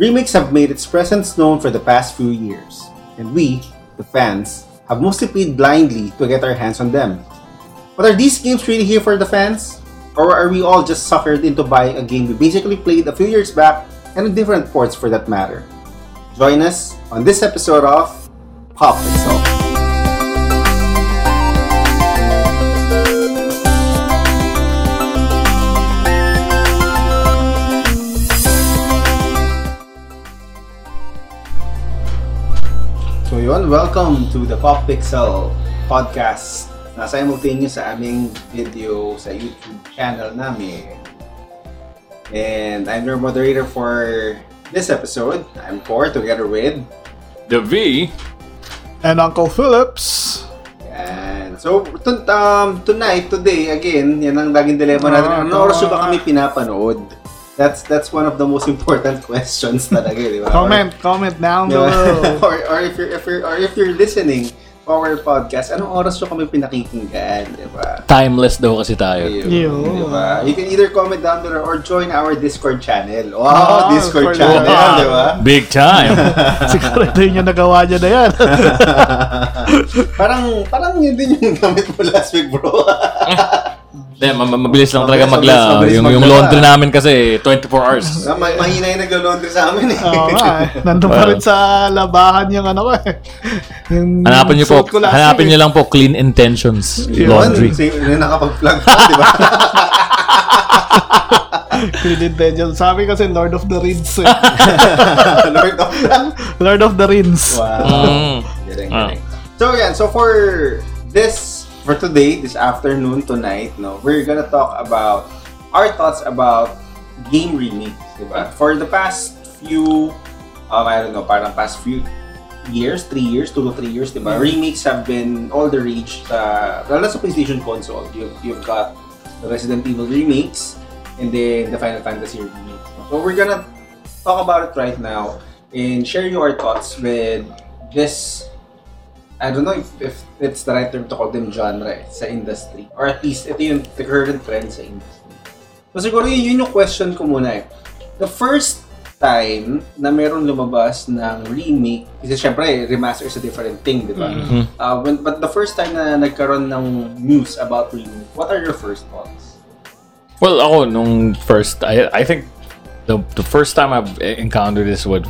Remakes have made its presence known for the past few years, and we, the fans, have mostly played blindly to get our hands on them. But are these games really here for the fans? Or are we all just suckered into buying a game we basically played a few years back and on different ports for that matter? Join us on this episode of Pop Pixel. So yun, welcome to the Pop Pixel podcast na simultaneous sa aming video sa YouTube channel namin. And I'm your moderator for this episode. I'm Cor, together with The V and Uncle Phillips. And so today again, yan ang laging dilemma natin. Ano oras ba kami pinapanood? That's one of the most important questions talaga, di ba? Comment down below. or if you're listening to our podcast, anong oras nyo kami pinakikinggan, di ba? Timeless daw kasi tayo. Di ba? You can either comment down below or join our Discord channel. Wow, Discord channel, di ba? Big time. Siguro ito yung nagawa niya na yan. parang yun din yung gamit mo last week, bro. Mabilis lang talaga magla. Yung laundry namin kasi 24 hours. Mahina yung nagla-laundry sa amin eh. Oo nga eh. Nandun pa rin sa labahan yung ano ko eh. Hanapin niyo lang po Clean Intentions Laundry. Yun, nakapag-plug po, di ba? Clean Intentions. Sabi kasi Lord of the Rings eh. Lord of the Rings. Wow. Galing. So for today, this afternoon, tonight, we're gonna talk about our thoughts about game remakes, diba? For the past few, past few years, 3 years, 2 to 3 years, diba? Remakes have been all the rage. That's a PlayStation console. You've got the Resident Evil remakes and then the Final Fantasy remakes. So we're gonna talk about it right now and share you our thoughts with this. I don't know if it's the right term to call them genre sa industry. Or at least, ito yung the current trend sa industry. So siguro yun yung question ko muna eh. The first time na meron lumabas ng remake, kasi syempre, remaster is a different thing, di ba? Mm-hmm. But the first time na nagkaroon ng news about remake, what are your first thoughts? Well, ako, nung first, I think the first time I've encountered this with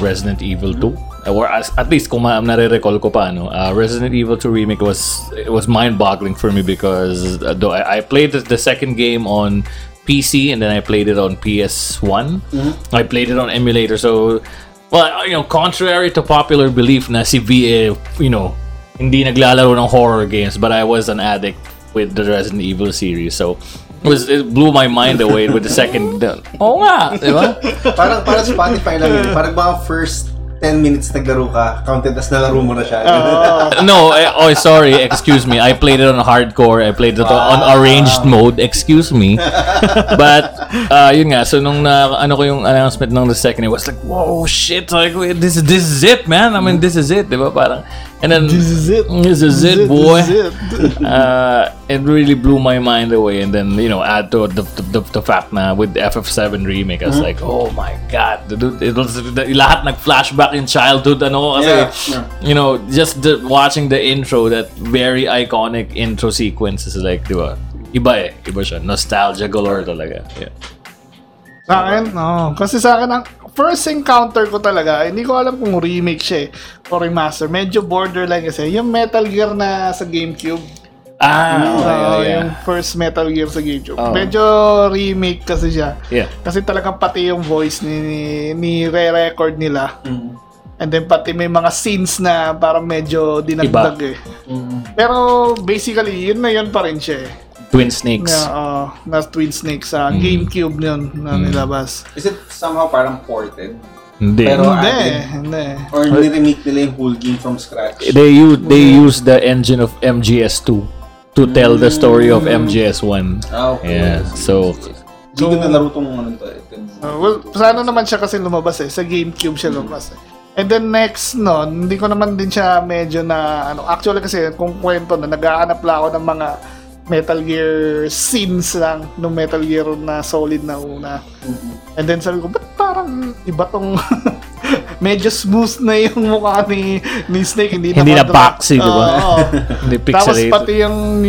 Resident Evil 2. Or at least kung nare-recall ko pa, Resident Evil 2 Remake was mind-boggling for me because though I played the second game on PC and then I played it on PS1. Mm-hmm. I played it on emulator, so contrary to popular belief na si VA, hindi naglalaro ng horror games, but I was an addict with the Resident Evil series, so it blew my mind away with the second. Oh nga, di ba? Parang Spotify lang yun, parang mga first 10 minutes naglaro ka, counted as nalaro mo na siya. No, sorry, excuse me. I played it on hardcore. I played it on arranged mode, excuse me. But, yun nga, so nung ko yung announcement ng the second, it was like, whoa, shit, like, this is it, man. I mean, this is it, di ba? Parang, and then, this is it, boy. This is it. It really blew my mind away. And then, add to the fact na with the FF7 remake, I was like, oh my God, dude, it was lahat nag-flashback in childhood, just watching the intro, that very iconic intro sequence is like, di ba? Iba siya. Nostalgia galore talaga. Yeah. Sa akin, no. Kasi sa akin, ang first encounter ko talaga, hindi ko alam kung remake siya o remaster. Medyo borderline kasi. Yung Metal Gear na sa GameCube. Yung first Metal Gear sa GameCube. Oh. Medyo remake kasi siya. Yeah. Kasi talagang pati yung voice ni re-record nila. Mm. And then pati may mga scenes na parang medyo dinagdag eh. Mm. Pero basically, yun na yun pa rin siya eh. Twin Snakes. That's Twin Snakes. GameCube yun na nilabas. Is it somehow parang ported? Hindi. Pero hindi. Or ni-remake nila yung whole game from scratch? They use the engine of MGS2. To tell the story of MGS1. Oh, okay. Yeah. So hindi ko nalaro itong sana naman siya kasi lumabas eh. Sa GameCube siya lumabas eh. And then next nun, hindi ko naman din siya medyo na, actually kasi kung kwento na, nag-aanap lang ako ng mga Metal Gear scenes lang nung Metal Gear na solid na una. And then sabi ko, ba't parang iba tong medyo smooth na yung mukha ni Snake, hindi na boxy, di ba? Tapos pati yung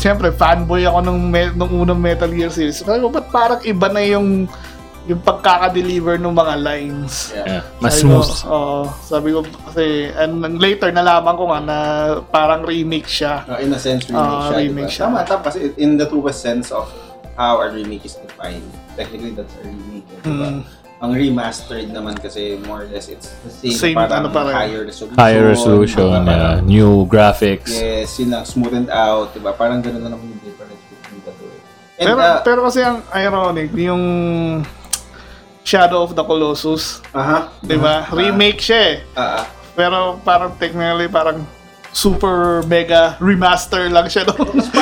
siyempre fanboy ako nung unang Metal Gear series. Sabi ko, ba't parang iba na yung pagkaka-deliver ng mga lines. Yeah. Mas smooth. Oo. Sabi ko kasi, and later nalaman ko nga na parang remake siya. In a sense, remake siya. Diba? Tama, tapos in the truest sense of how a remake is defined. Technically, that's a remake. Diba? Ang remastered naman kasi more or less it's the same parang higher resolution. Higher resolution, new graphics. Yes, yun lang, smoothened out. Diba? Parang gano'n na naman yung difference between the two. And, pero kasi ang ironic, yung Shadow of the Colossus. Diba? Remake siya eh. Pero parang technically parang super mega remaster lang siya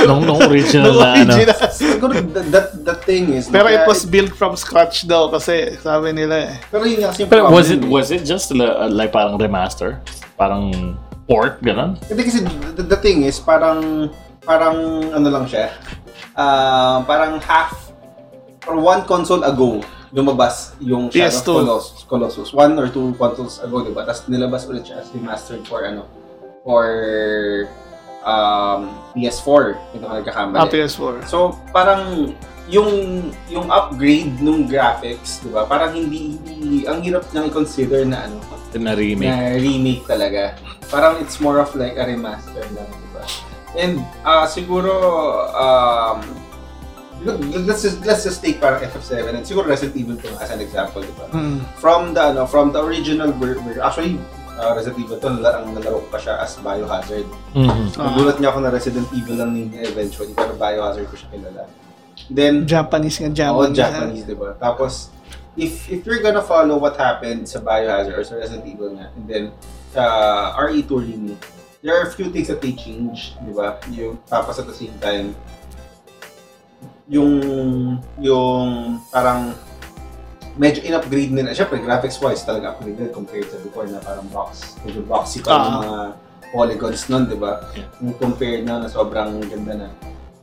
nung original na. That thing is. Pero it was built from scratch daw kasi sabi nila eh. Pero yun nga, pero was it just like parang remaster? Parang port ganun? Kasi the thing is parang ano lang siya. Parang half or one console ago. Lumabas yung Shadow of Colossus. One or two consoles ago, diba? Tapos nilabas ulit siya as remastered for PS4. Ito ka nagkakamali. PS4. So, parang yung upgrade nung graphics, diba? Parang hindi ang hirap nang i-consider na na remake. Na remake talaga. Parang it's more of like a remaster lang, diba? And, siguro, let's just take parang FF7 and siguro Resident Evil to as an example, diba? From the original we're actually Resident Evil to ang nalaro ko pa siya as Biohazard. Nagulat niya ako na Resident Evil lang niya eventually pero Biohazard ko siya kilala. Then Japanese, diba? Tapos if you're gonna follow what happened sa Biohazard or sa Resident Evil nga and then RE2 remake, there are a few things that they change, diba? Tapos at the same time yung parang medyo in-upgrade nila. Siyempre, graphics-wise talaga upgraded compared sa before na parang boxy ka yung mga polygons nun, di ba? Yung compared na sobrang ganda na.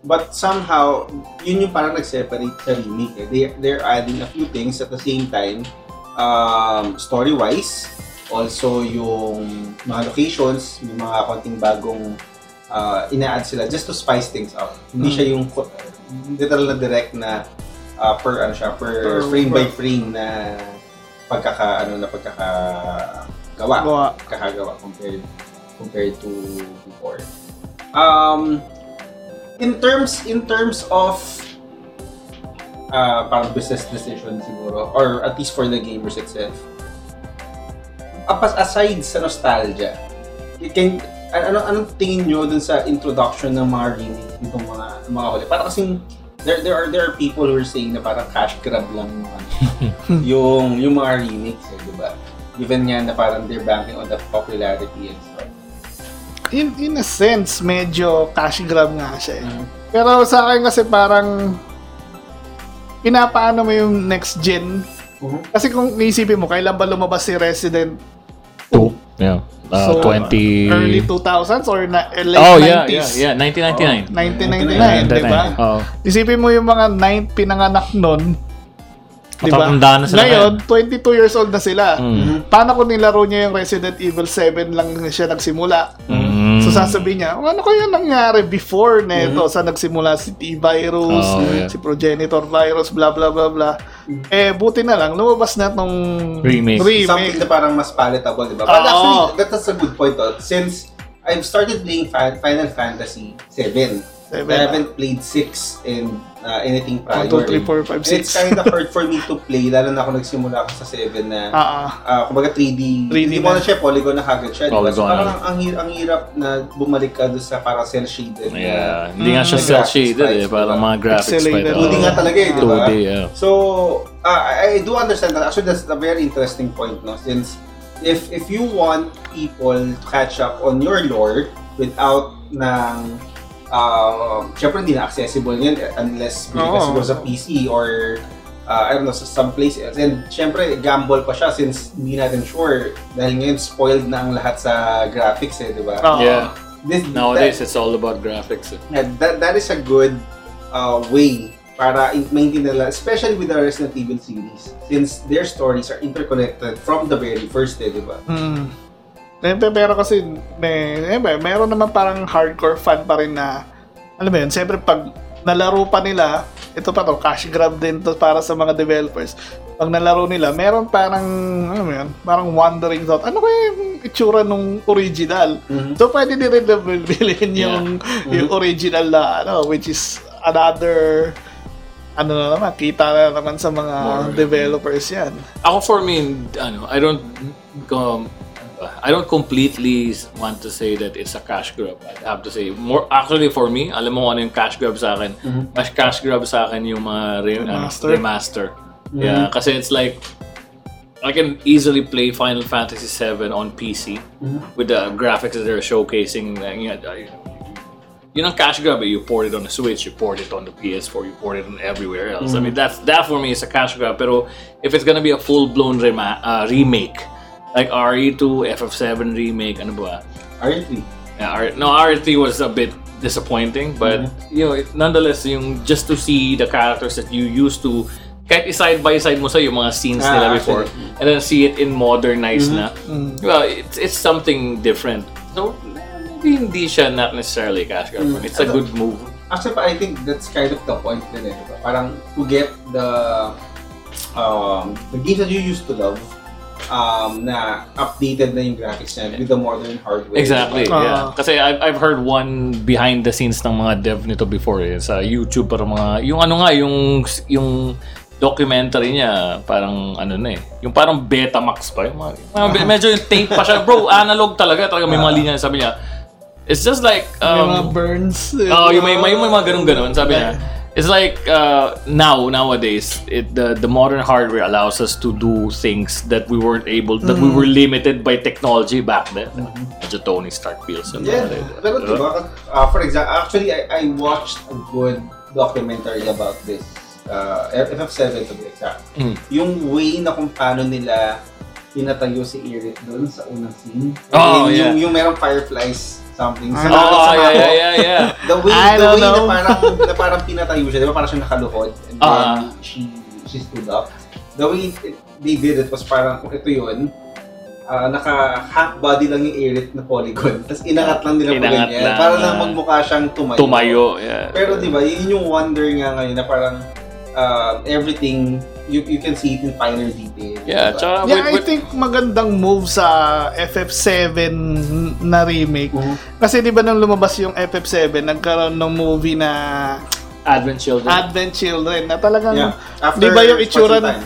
But somehow, yun yung parang nag-separate sa remake. Eh. They're adding a few things at the same time. Story-wise, also yung mga locations, yung mga konting bagong ina-add sila just to spice things up. Hindi siya yung literal na direct na per frame by frame na pagkakagawa compared to before. In terms of parang business decision siguro or at least for the gamers itself. Aside sa nostalgia, anong tingin nyo dun sa introduction ng mga remake nitong mga huli? Parang kasing there are people who are saying na parang cash grab lang yung mga remakes, eh, diba? Even nga na parang they're banking on the popularity and stuff. In a sense, medyo cash grab nga siya. Pero sa akin kasi parang pinapaano mo yung next gen. Kasi kung iisipin mo, kailan ba lumabas si Resident 2? Yeah. So, 20 early 2000s or late 90s? Yeah, 1999. 1999, di ba? Isipin mo yung mga 9 pinanganak nun, di ba? Ngayon, 22 years old na sila. Paano kung nilaro niya yung Resident Evil 7 lang siya nagsimula? So sasabihin niya, ano kaya nangyari before neto sa nagsimula si T-Virus, si Progenitor Virus, blah, blah, blah, blah. Eh, buti na lang, lumabas na itong remake. Something na parang mas palatable, diba? But actually, that's a good point. Since I've started playing Final Fantasy VII, I haven't played 6 and anything prior. 1, 2, 3, 4, 5, 6. It's kind of hard for me to play, lalo na ako nagsimula ako sa 7 na kumbaga 3D. Hindi mo na siya, polygon na kagad siya. So parang ang hirap na bumalik ka doon sa parang cel-shaded. Yeah, hindi nga siya cel-shaded eh, parang mga graphics pa ito. 2D nga talaga eh, di ba? 2D, yeah. So, I do understand that. Actually, that's a very interesting point, no? Since if you want people to catch up on your lore without ng syempre hindi na accessible yan unless bili ka siguro sa PC or I don't know, sa someplace else. And syempre gamble pa siya since hindi natin sure dahil ngayon spoiled na ang lahat sa graphics eh, di ba? Yeah. Nowadays, it's all about graphics. Yeah, that is a good way para maintain nila, especially with the Resident Evil series, since their stories are interconnected from the very first day, diba? Mm. Pero kasi, meron naman parang hardcore fan pa rin na, alam mo yun, siyempre pag nalaro pa nila, ito pa to, cash grab din to para sa mga developers. Pag nalaro nila, meron parang, alam mo yun, parang wandering thought, ano kaya yung itsura nung original? Mm-hmm. So, pwede din rin na bilhin yung, mm-hmm. yung original na, ano, which is another... ano na naman, kita na naman sa mga more developers yan. Ako for me, ano, I don't completely want to say that it's a cash grab. I have to say, more actually for me, alam mo ano yung cash grab sa akin? Mm-hmm. Mas cash grab sa akin yung mga remaster. Mm-hmm. Yeah, kasi it's like, I can easily play Final Fantasy VII on PC mm-hmm. with the graphics that they're showcasing. You know, cash grab, you port it on the Switch, you port it on the PS4, you port it on everywhere else. Mm-hmm. I mean, that for me is a cash grab. Pero if it's gonna be a full-blown remake, like RE2, FF7 remake, ano ba? RE3. Yeah, RE3 was a bit disappointing, but mm-hmm. you know, nonetheless, yung just to see the characters that you used to, kahit side by side mo sa yung mga scenes nila before, and then see it in modernized mm-hmm. na. Mm-hmm. Well, it's something different. So. Hindi siya not necessarily cash grab. It's a good move. Actually, I think that's kind of the point din eh. Parang to get the games that you used to love na updated na yung graphics niya with the modern hardware. Exactly, yeah. Kasi I've heard one behind the scenes ng mga dev nito before eh, sa YouTube para mga yung ano nga yung documentary niya parang ano na eh yung parang Betamax pa yung medyo yung tape pa siya bro analog talaga may mga linya sabi niya. It's just like yung mga burns. Oh, yung may mga ganun-ganun sabi niya. It's like nowadays the modern hardware allows us to do things that we weren't able that we were limited by technology back then. Medyo Tony Stark feels. Yeah. Pero diba, for example, actually I watched a good documentary about this. FF7 to be exact. Yung way na kung paano nila tinatayo si Aerith doon sa unang scene. Oh, yeah. Yung merong fireflies something. So, yeah. The way na parang pinatayo siya, di ba? Parang siyang nakaluhod. And then she stood up. The way they did it was parang kung ito yun, naka-half body lang yung Aerith na polygon. Tapos inangat lang nila po ganyan. Para lang magmukha siyang tumayo. Yeah. Pero diba, yun yung wonder nga ngayon na parang everything, you can see it in finer detail. Yeah, diba? Yeah, I think magandang move sa FF7 na remake. Mm-hmm. Kasi diba nung lumabas yung FF7, nagkaroon ng movie na Advent Children. Na talagang, yeah. Diba yung itsura na...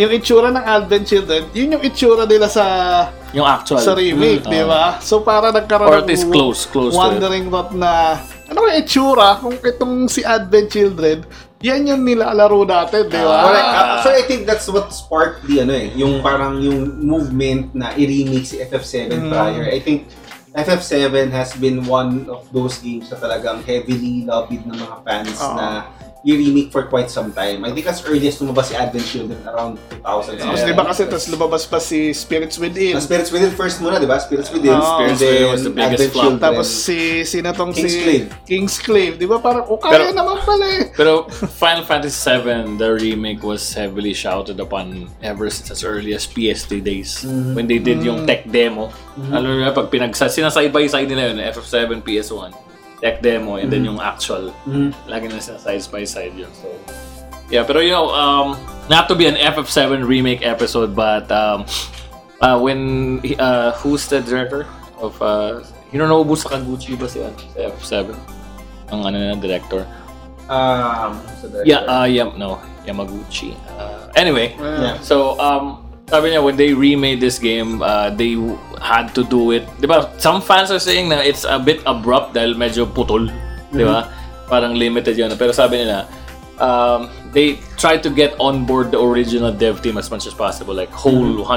Yung itsura ng Advent Children, yun yung itsura nila sa yung actual sa remake, di ba? So para nagkaroon ng close wondering what na ano yung itsura kung itong si Advent Children, yan yung nilalaro natin, di ba? So I think that's what sparked the yung parang yung movement na i-remake si FF7 prior. I think FF7 has been one of those games na talagang heavily loved ng mga fans na i-remake for quite some time. I think as earliest lumabas si Advent Children around 2000. Yeah. Mas diba kasi tapos lumabas pa si Spirits Within. Na Spirits Within first muna, diba? Spirits Within was the biggest flop. Tapos Kingsclave. Diba parang kaya naman pala eh. Pero Final Fantasy VII, the remake was heavily shouted upon ever since as early as PS3 days when they did yung tech demo. Alam mo pag sinaside by side nila yun, FF7, PS1. Tech demo and then yung actual lagi na sa side by side yun. So yeah, pero not to be an FF7 remake episode, but when who's the director of Hironobu Sakaguchi ba siya sa FF7 ang director Yamaguchi anyway yeah. So sabi niya, when they remade this game, they had to do it. Diba? Some fans are saying na it's a bit abrupt dahil medyo putol. Diba? Parang limited yun. Pero sabi nila, they tried to get on board the original dev team as much as possible. Like, whole 100%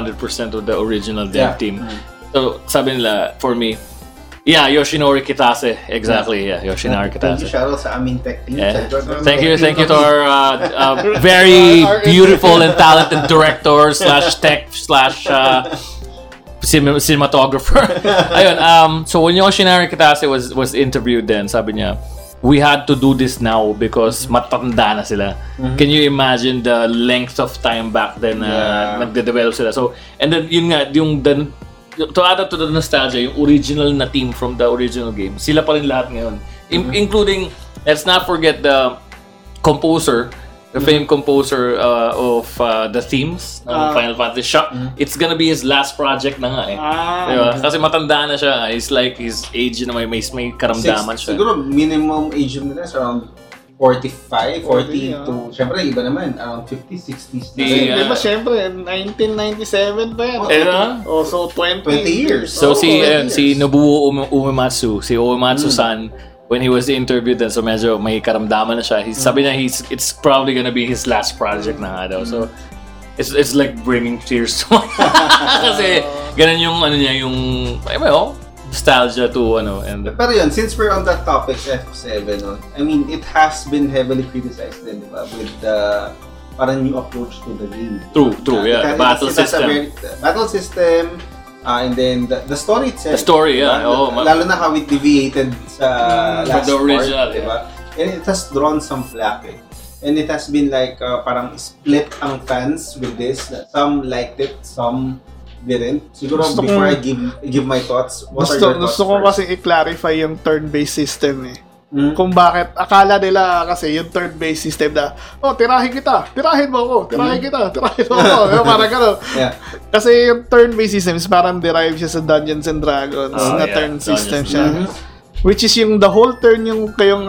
of the original dev team. So, sabi nila, for me, yeah, Yoshinori Kitase, exactly. Yeah, Yoshinori Kitase. Thank you, Shadow, sa aming tech team. Yeah. Thank you to our very beautiful and talented director/tech/ cinematographer. Ayun, so when Yoshinori Kitase was interviewed then, sabi niya, we had to do this now because matanda na sila. Mm-hmm. Can you imagine the length of time back then nagde-develop sila? So, and then yun nga, yung the, to add up to the nostalgia, yung original na team from the original game, sila pa rin lahat ngayon. Including, let's not forget the composer, the famed composer of the themes ng Final Fantasy. It's gonna be his last project na nga eh. Diba? Kasi matanda na siya. It's like his age na may karamdaman siya. Siguro minimum age nila is around 45, 42. Siyempre, iba naman. Around 50, 60s. Diba, siyempre, 1997 pa yan. So, 20 years. So, si Nobuo Umematsu, si Uematsu-san, when he was interviewed then, so medyo may karamdaman na siya. He sabi niya, it's probably gonna be his last project na nga daw. So, it's like bringing tears to my kasi ganun yung, ano niya, yung, nostalgia to ano. And pero yun, since we're on that topic, F7, no? I mean, it has been heavily criticized then, di ba? With the parang new approach to the game. True, yeah. Battle system. And then the story itself. The story, yeah. Lalo na how it deviated sa last the original, part, diba? Yeah. And it has drawn some flack, eh. And it has been like, parang split ang fans with this. Some liked it, some didn't. Siguro before I give my thoughts, what are your thoughts first? Kasi i-clarify yung turn-based system, eh. Kung bakit akala nila kasi yung turn-based system na tirahin mo ako parang gano'n. Kasi yung turn-based system is parang derived siya sa Dungeons and Dragons turn system siya, which is yung the whole turn yung kayong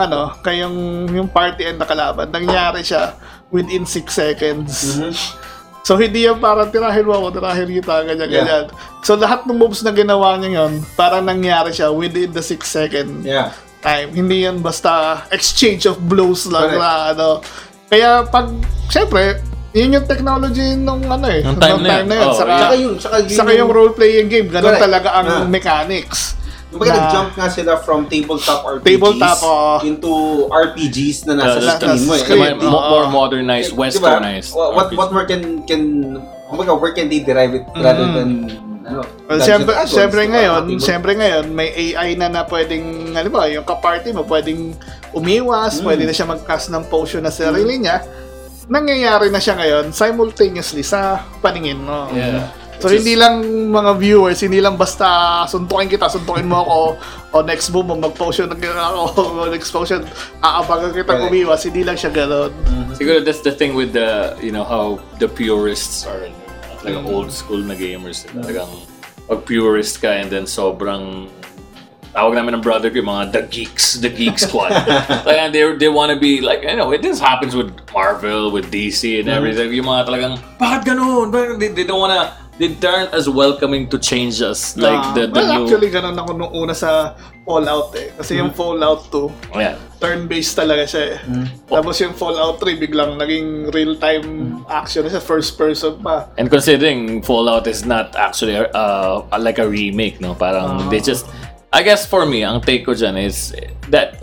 party and nakalaban nangyari siya within 6 seconds. So hindi yung parang tirahin kita ganyan. So lahat ng moves na ginawa niya yun parang nangyari siya within the 6 seconds time. Hindi yan basta exchange of blows lang na. Kaya pag, syempre, yun yung technology nung time na yun. Saka yung role-playing game, ganun talaga ang mechanics. Yung pag nag-jump nga sila from tabletop RPGs into RPGs na nasa screen mo. More modernized, westernized. Diba? What more can they derive it rather than Siyempre ngayon, may AI na pwedeng, halimbawa, yung kaparty mo, pwedeng umiwas, pwede na siya mag-cast ng potion na sarili niya. Nangyayari na siya ngayon simultaneously sa paningin mo. Yeah. So, hindi lang mga viewers, hindi lang basta suntukin mo ako, o next move mo, mag-potion ako, next potion, aabangan kita umiwas, hindi lang siya gano'n. Siguro that's the thing with the, how the purists are like old school na gamers, talagang pag purist ka and then sobrang tawag namin ng brother ko mga the geek squad. Like they want to be like, it just happens with Marvel, with DC and everything. Yung mga talagang bakit ganun? They don't want to, they aren't as welcoming to change us like actually ganun ako nung una sa Fallout kasi yung Fallout 2 turn-based talaga siya tapos yung Fallout 3 biglang naging real-time action sa first person pa, and considering Fallout is not actually like a remake, no, parang they just, I guess for me ang take ko dyan is that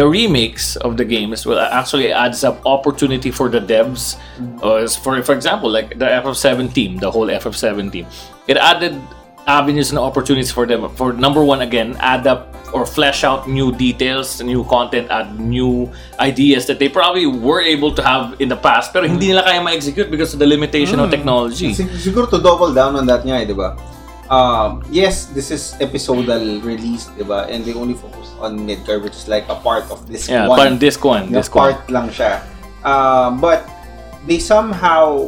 the remakes of the games will actually adds up opportunity for the devs. For example, like the FF7 team, the whole FF7 team, it added avenues and opportunities for them. For number one, again, add up or flesh out new details, new content, add new ideas that they probably were able to have in the past, pero hindi nila kaya ma-execute because of the limitation of technology. Siguro to double down on that niya, di ba? Yes, this is episodal release, diba? And they only focus on Midgar, which is like a part of this one. Yeah, this part lang siya. But they somehow...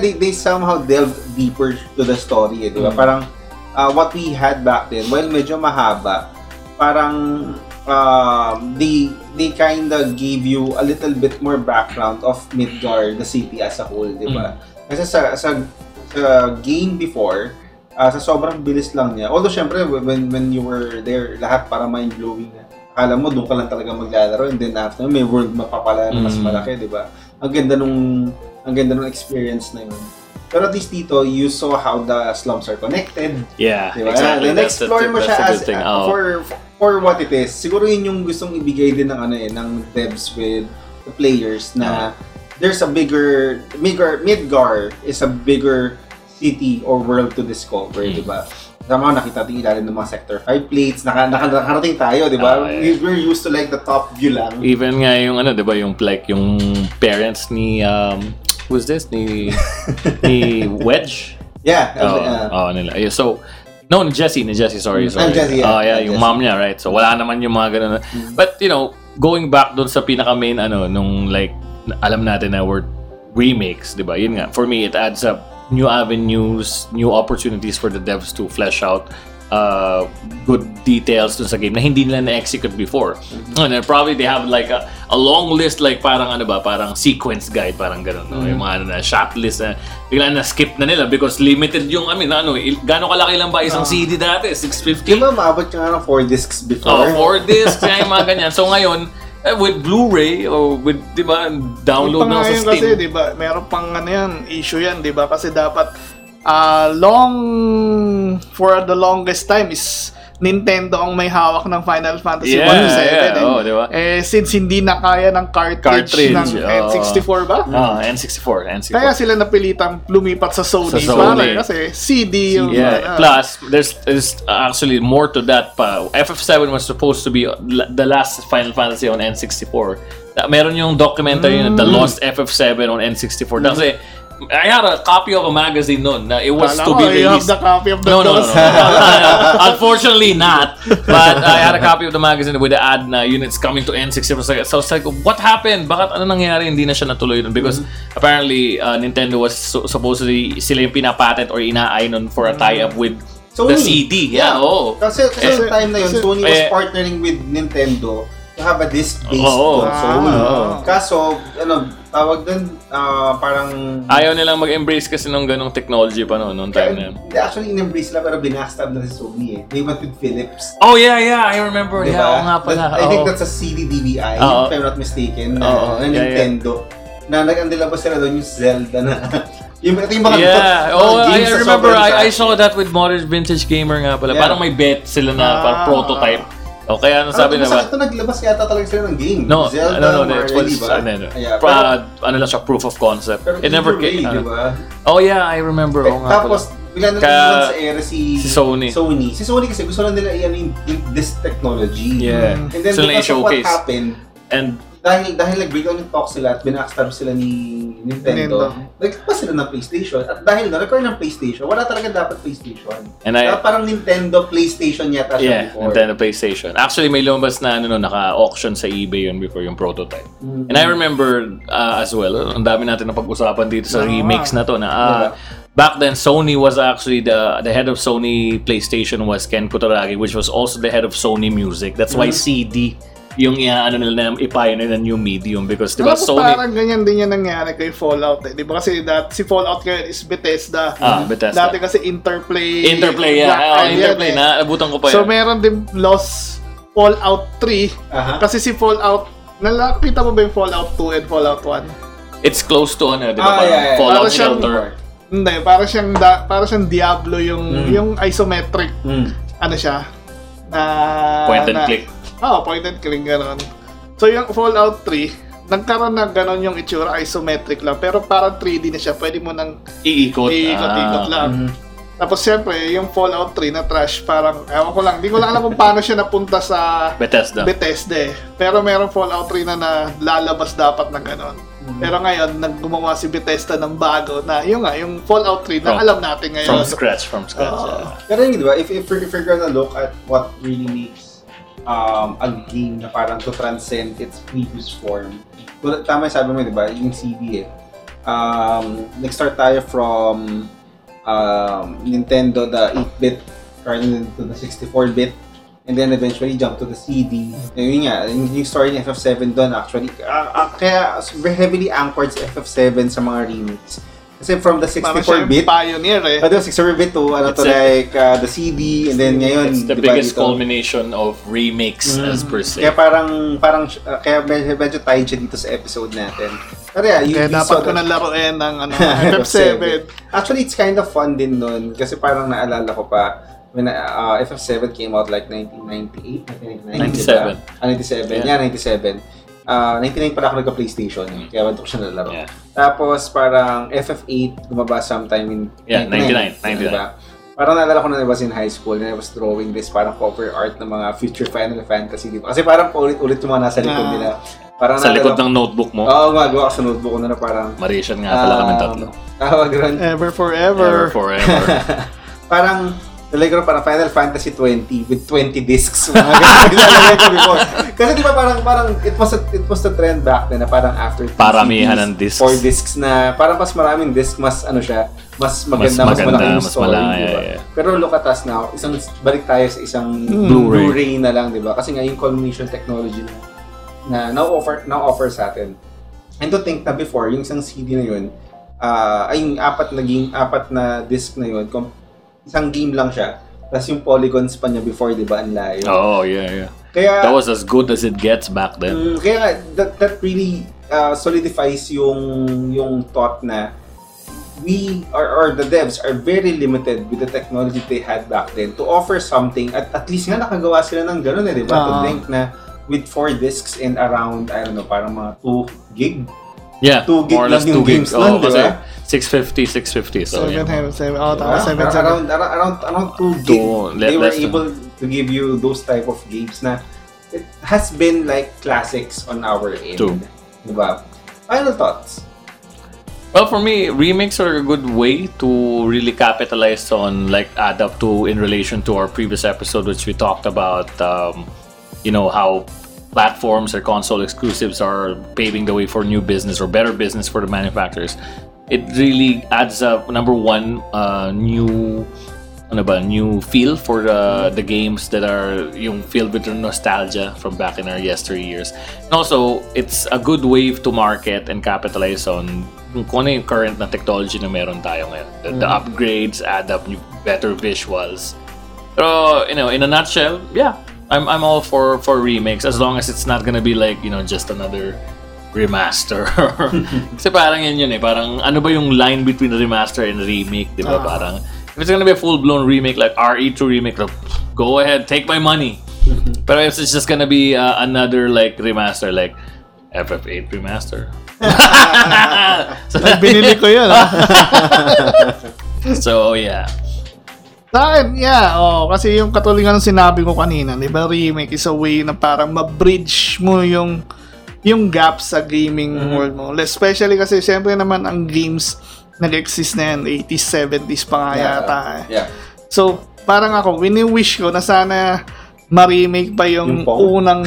They somehow delve deeper to the story, diba? Parang what we had back then, well, medyo mahaba, parang they kinda gave you a little bit more background of Midgar, the city as a whole, diba? Kasi sa game before, sa sobrang bilis lang niya. Although syempre when you were there, lahat para mind-blowing na. Akala mo doon ka lang talaga maglalaro, and then after may world map pa pala na mas malaki, di ba? Ang ganda nung experience na yun. Pero at least dito, you saw how the slums are connected. Yeah, diba? Exactly. Then explore mo siya as for what it is. Siguro yun yung gustong ibigay din ng devs with the players na there's a bigger, Midgar is a bigger city or world to discover, di ba? Somehow, nakita natin ilalim ng mga Sector 5 plates, nakarating tayo, di ba? We're used to like the top view lang. Even nga yung ano, di ba, yung like yung parents ni, who's this? Ni Wedge? Yeah. Nila. Yeah, so, no, ni Jessie, sorry. Jessie, yeah. Yeah, yung Jessie. Mom niya, right? So, wala naman yung mga ganun. Mm-hmm. But, you know, going back doon sa pinaka-main, ano, nung like, alam natin na word remakes, di ba? Yun nga, for me, it adds up new avenues, new opportunities for the devs to flesh out good details to sa game na hindi nila na-execute before. And probably they have like a long list, like parang ano ba, parang sequence guide, parang ganun, no? Yung mga ano, shop list na bigla na-skip na nila because limited yung, I mean, ano, gano'ng kalaki lang ba isang CD dati? 650? Di ba maabot ka nga ng 4 discs before? 4 discs, yung mga ganyan. So ngayon, with Blu-ray or with, di ba, download na sa Steam. Kasi, di ba, meron pang ano yan, issue yan, di ba? Kasi dapat, for the longest time is Nintendo ang may hawak ng Final Fantasy 1 to 7. Di ba? Eh, since hindi na kaya ng cartridge ng N64 ba? N64. Kaya sila napilitang lumipat sa Sony. Kasi CD yung... Yeah. Plus, there's actually more to that pa. FF7 was supposed to be the last Final Fantasy on N64. Meron yung documentary na The Lost FF7 on N64. Kasi... I had a copy of a magazine noon na it was to be released. You have the copy of the No. Unfortunately not. But I had a copy of the magazine with the ad na units coming to N64. So I was like, what happened? Bakit ano nangyari? Hindi na siya natuloy nun. Because apparently Nintendo was supposedly sila yung pinapatent or inaay nun for a tie-up with Sony. The CD. Yeah, oo. Kasi time na yun, Sony was partnering with Nintendo to have a disc-based console. Kaso, ano, tawag dun, parang... Ayaw nilang mag-embrace kasi nung ganong technology pa noong time na yun. Actually, in-embrace lang pero binastab na si Sony eh. They went with Philips. Oh, yeah, I remember. Diba? Yeah, nga pala. I think that's a CD-DVI, if I'm not mistaken, na Nintendo. Yeah. Na nag-andilabas sila doon yung Zelda na... I remember. I saw that with Modern Vintage Gamer nga pala. Yeah. Parang may bet sila na parang prototype. O kaya ano sabi na ba? Ito naglabas yata talaga sila ng game. No, Zelda, it was ano lang siya, proof of concept. Pero it never came. Diba? Oh yeah, I remember. Tapos bigla na sa era si Sony. Si Sony kasi gusto lang nila i-amin this technology. Yeah. And then because of what happened, and dahil nag-break out yung talk sila at binackstab sila ni Nintendo. Nagpa sila ng PlayStation. At dahil na-record ng PlayStation, wala talaga dapat PlayStation. Parang Nintendo PlayStation yata siya before. Yeah, Nintendo PlayStation. Actually, may lumabas na naka-auction sa eBay yun before yung prototype. Mm-hmm. And I remember as well, ang dami natin na pag-usapan dito sa remakes na to na back then, Sony was actually the head of Sony PlayStation was Ken Kutaragi, which was also the head of Sony Music. That's why CD yung nila na i-pioneer na new medium because diba Sony... Parang ganyan din yan nangyari kay Fallout eh. Diba kasi si Fallout ngayon is Bethesda. Bethesda. Dati kasi Interplay, yeah. Interplay na. Abutan ko pa yan. So meron din loss Fallout 3. Kasi si Fallout... Nakita mo ba yung Fallout 2 and Fallout 1? It's close to ano, diba? Fallout Shelter. Hindi, parang siyang Diablo yung isometric. Ano siya? Point and click. Point and click, gano'n. So yung Fallout 3, nagkaroon na gano'n yung itsura, isometric lang. Pero parang 3D na siya, pwede mo nang iikot lang. Tapos siyempre, yung Fallout 3 na trash, parang, ewan ko lang, hindi ko lang alam kung paano siya napunta sa Bethesda. Pero merong Fallout 3 na lalabas dapat na gano'n. Pero ngayon, gumawa si Bethesda ng bago na yung Fallout 3 na alam natin ngayon. From scratch. Pero yun, diba, if you're gonna look at what really makes a game na parang to transcend its previous form. Tulad, tama yung sabi mo, diba? Yung CD eh. Nag-start tayo from Nintendo, the 8-bit, to the 64-bit, and then eventually jump to the CD. Yun nga, yung story ng FF7 doon actually. Kaya heavily anchored sa FF7 sa mga remakes. Kasi from the 64-bit, pioneer eh. 64-bit to the CD, and then ngayon it's the biggest culmination of remakes as per se. Kaya parang medyo tied siya dito sa episode natin. Pero kaya dapat ko na laruin ng FF7. Actually, it's kind of fun din nun kasi parang naalala ko pa when FF7 came out like 1998, 1997. Yeah, 1997. 99 pala ako nagka-PlayStation. Kaya ba't ko siya nalaro. Yeah. Tapos parang FF8 lumabas sometime in 99. Diba? Parang naalala ko na was in high school and I was drawing this parang cover art ng mga future Final Fantasy. Diba? Kasi parang paulit-ulit yung mga nasa likod nila. Parang sa likod ng notebook mo? Oo, magawa ko sa notebook ko na parang... Marishan nga pala kami tatlo. Tawag ron. Ever forever. Parang... Nalagay ko parang Final Fantasy 20 with 20 discs. Mga ganun before. Kasi di ba parang it was the trend back then na parang after 2 CDs, 4 discs na parang mas maraming disc, mas ano siya, mas maganda, mas story, malaya, diba? Yeah. Pero look at us now, balik tayo sa isang Blu-ray na lang, di ba? Kasi nga yung communication technology na now offer sa atin. And to think na before, yung isang CD na yun, ay yung apat na disc na yun, isang game lang siya. Tapos yung polygons pa niya before, di ba? Ang layo. Oh, yeah. Kaya, that was as good as it gets back then. Kaya that really solidifies yung thought na or the devs are very limited with the technology they had back then to offer something. At least nga nakagawa sila ng ganun, eh, di ba? To think na with 4 discs and around, I don't know, parang mga 2 gig. Yeah, 2 gig more or less 2 gigs. Oh, di ba? 650. So, yeah. Around 2 gig. They were able to give you those type of games na it has been like classics on our end. True. Diba? Final thoughts? Well, for me, remakes are a good way to really capitalize on, like, add up to in relation to our previous episode, which we talked about, how platforms or console exclusives are paving the way for new business or better business for the manufacturers. It really adds up, number one, new feel for the games that are filled with nostalgia from back in our yesteryears. And also, it's a good way to market and capitalize on the current na technology na meron tayo ngayon. The upgrades add up new, better visuals. Pero, in a nutshell, yeah, I'm all for remakes as long as it's not gonna be like, just another remaster. Kasi parang yun eh. Parang ano ba yung line between remaster and remake, di ba? Parang if it's gonna be a full-blown remake like RE2 remake, go ahead, take my money. Pero if it's just gonna be another like remaster, like FF8 remaster. So binili ko yun. So yeah. Yeah, kasi yung katulad ng sinabi ko kanina, di ba, remake is a way na parang ma-bridge mo yung gap sa gaming world mo. Especially kasi siyempre naman ang games nag-exist na yan 80s, 70s pa nga yata. Yeah. So parang ako wini-wish ko na sana ma-remake pa yung unang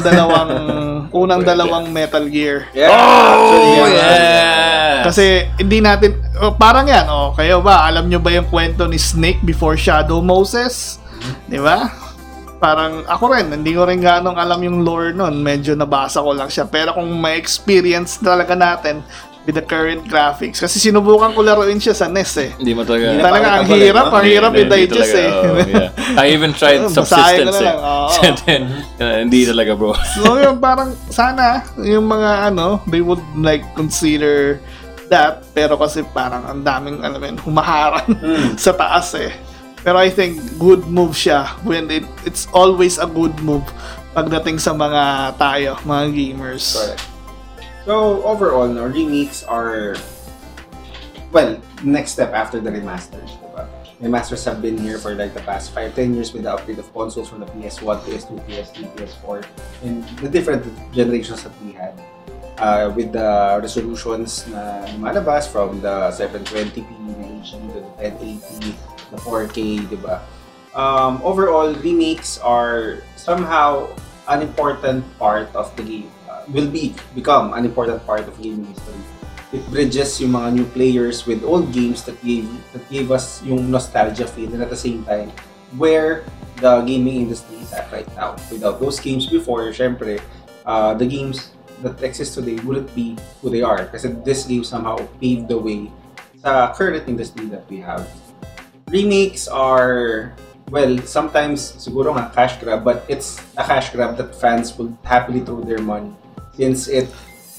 dalawang Metal Gear. Yeah. Oh, yeah. Kasi hindi natin parang yan, kayo ba alam nyo ba yung kwento ni Snake before Shadow Moses? 'Di ba? Parang ako rin, hindi ko rin ganong alam yung lore nun. Medyo nabasa ko lang siya. Pero kung may experience talaga natin with the current graphics. Kasi sinubukan ko laruin siya sa NES eh. Hindi mo talaga. Talaga ang hirap. Ang hirap i-digest eh. I even tried subsistence eh. Hindi talaga bro. So yun, parang sana yung mga they would like consider that. Pero kasi parang ang daming humaharang sa taas eh. Pero I think good move siya when it's always a good move pagdating sa mga mga gamers. Correct. So overall, remakes are next step after the remasters, diba? Remasters have been here for like the past 5-10 years with the upgrade of consoles from the PS1, PS2, PS3, PS4, and the different generations that we had with the resolutions na lumalabas from the 720p na HD to the 1080p. The 4K, diba? Overall, remakes are somehow an important part of the game. Will become an important part of gaming history. It bridges yung mga new players with old games that gave us yung nostalgia feel, and at the same time, where the gaming industry is at right now. Without those games before, syempre, the games that exist today wouldn't be who they are. Kasi this game somehow paved the way sa current industry that we have. Remakes are, sometimes siguro nga cash grab, but it's a cash grab that fans will happily throw their money since it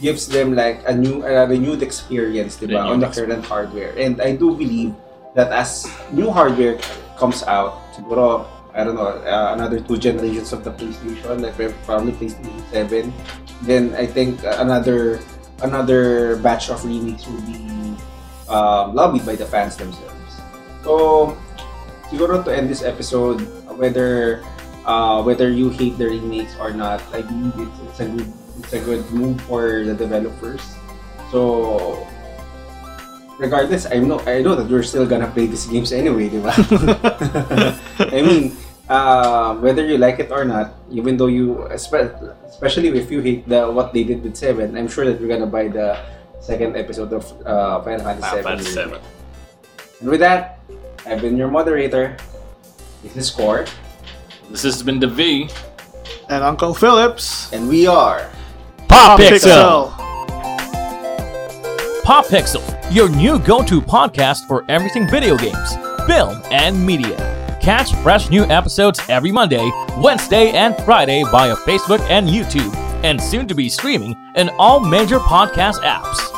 gives them like a new, renewed experience, diba, on the current hardware. And I do believe that as new hardware comes out, siguro I don't know, another two generations of the PlayStation, like probably PlayStation 7. Then I think another batch of remakes will be lobbied by the fans themselves. So, siguro to end this episode, whether you hate the remakes or not, I believe it's a good move for the developers. So, regardless, I know that you're still gonna play these games anyway, diba? I mean, whether you like it or not, even though especially if you hate what they did with 7, I'm sure that you're gonna buy the second episode of Final Fantasy VII. And with that, I've been your moderator. This is Core. This has been the V. And Uncle Phillips. And we are Pop Pixel. Pop Pixel, your new go-to podcast for everything video games, film, and media. Catch fresh new episodes every Monday, Wednesday, and Friday via Facebook and YouTube, and soon to be streaming in all major podcast apps.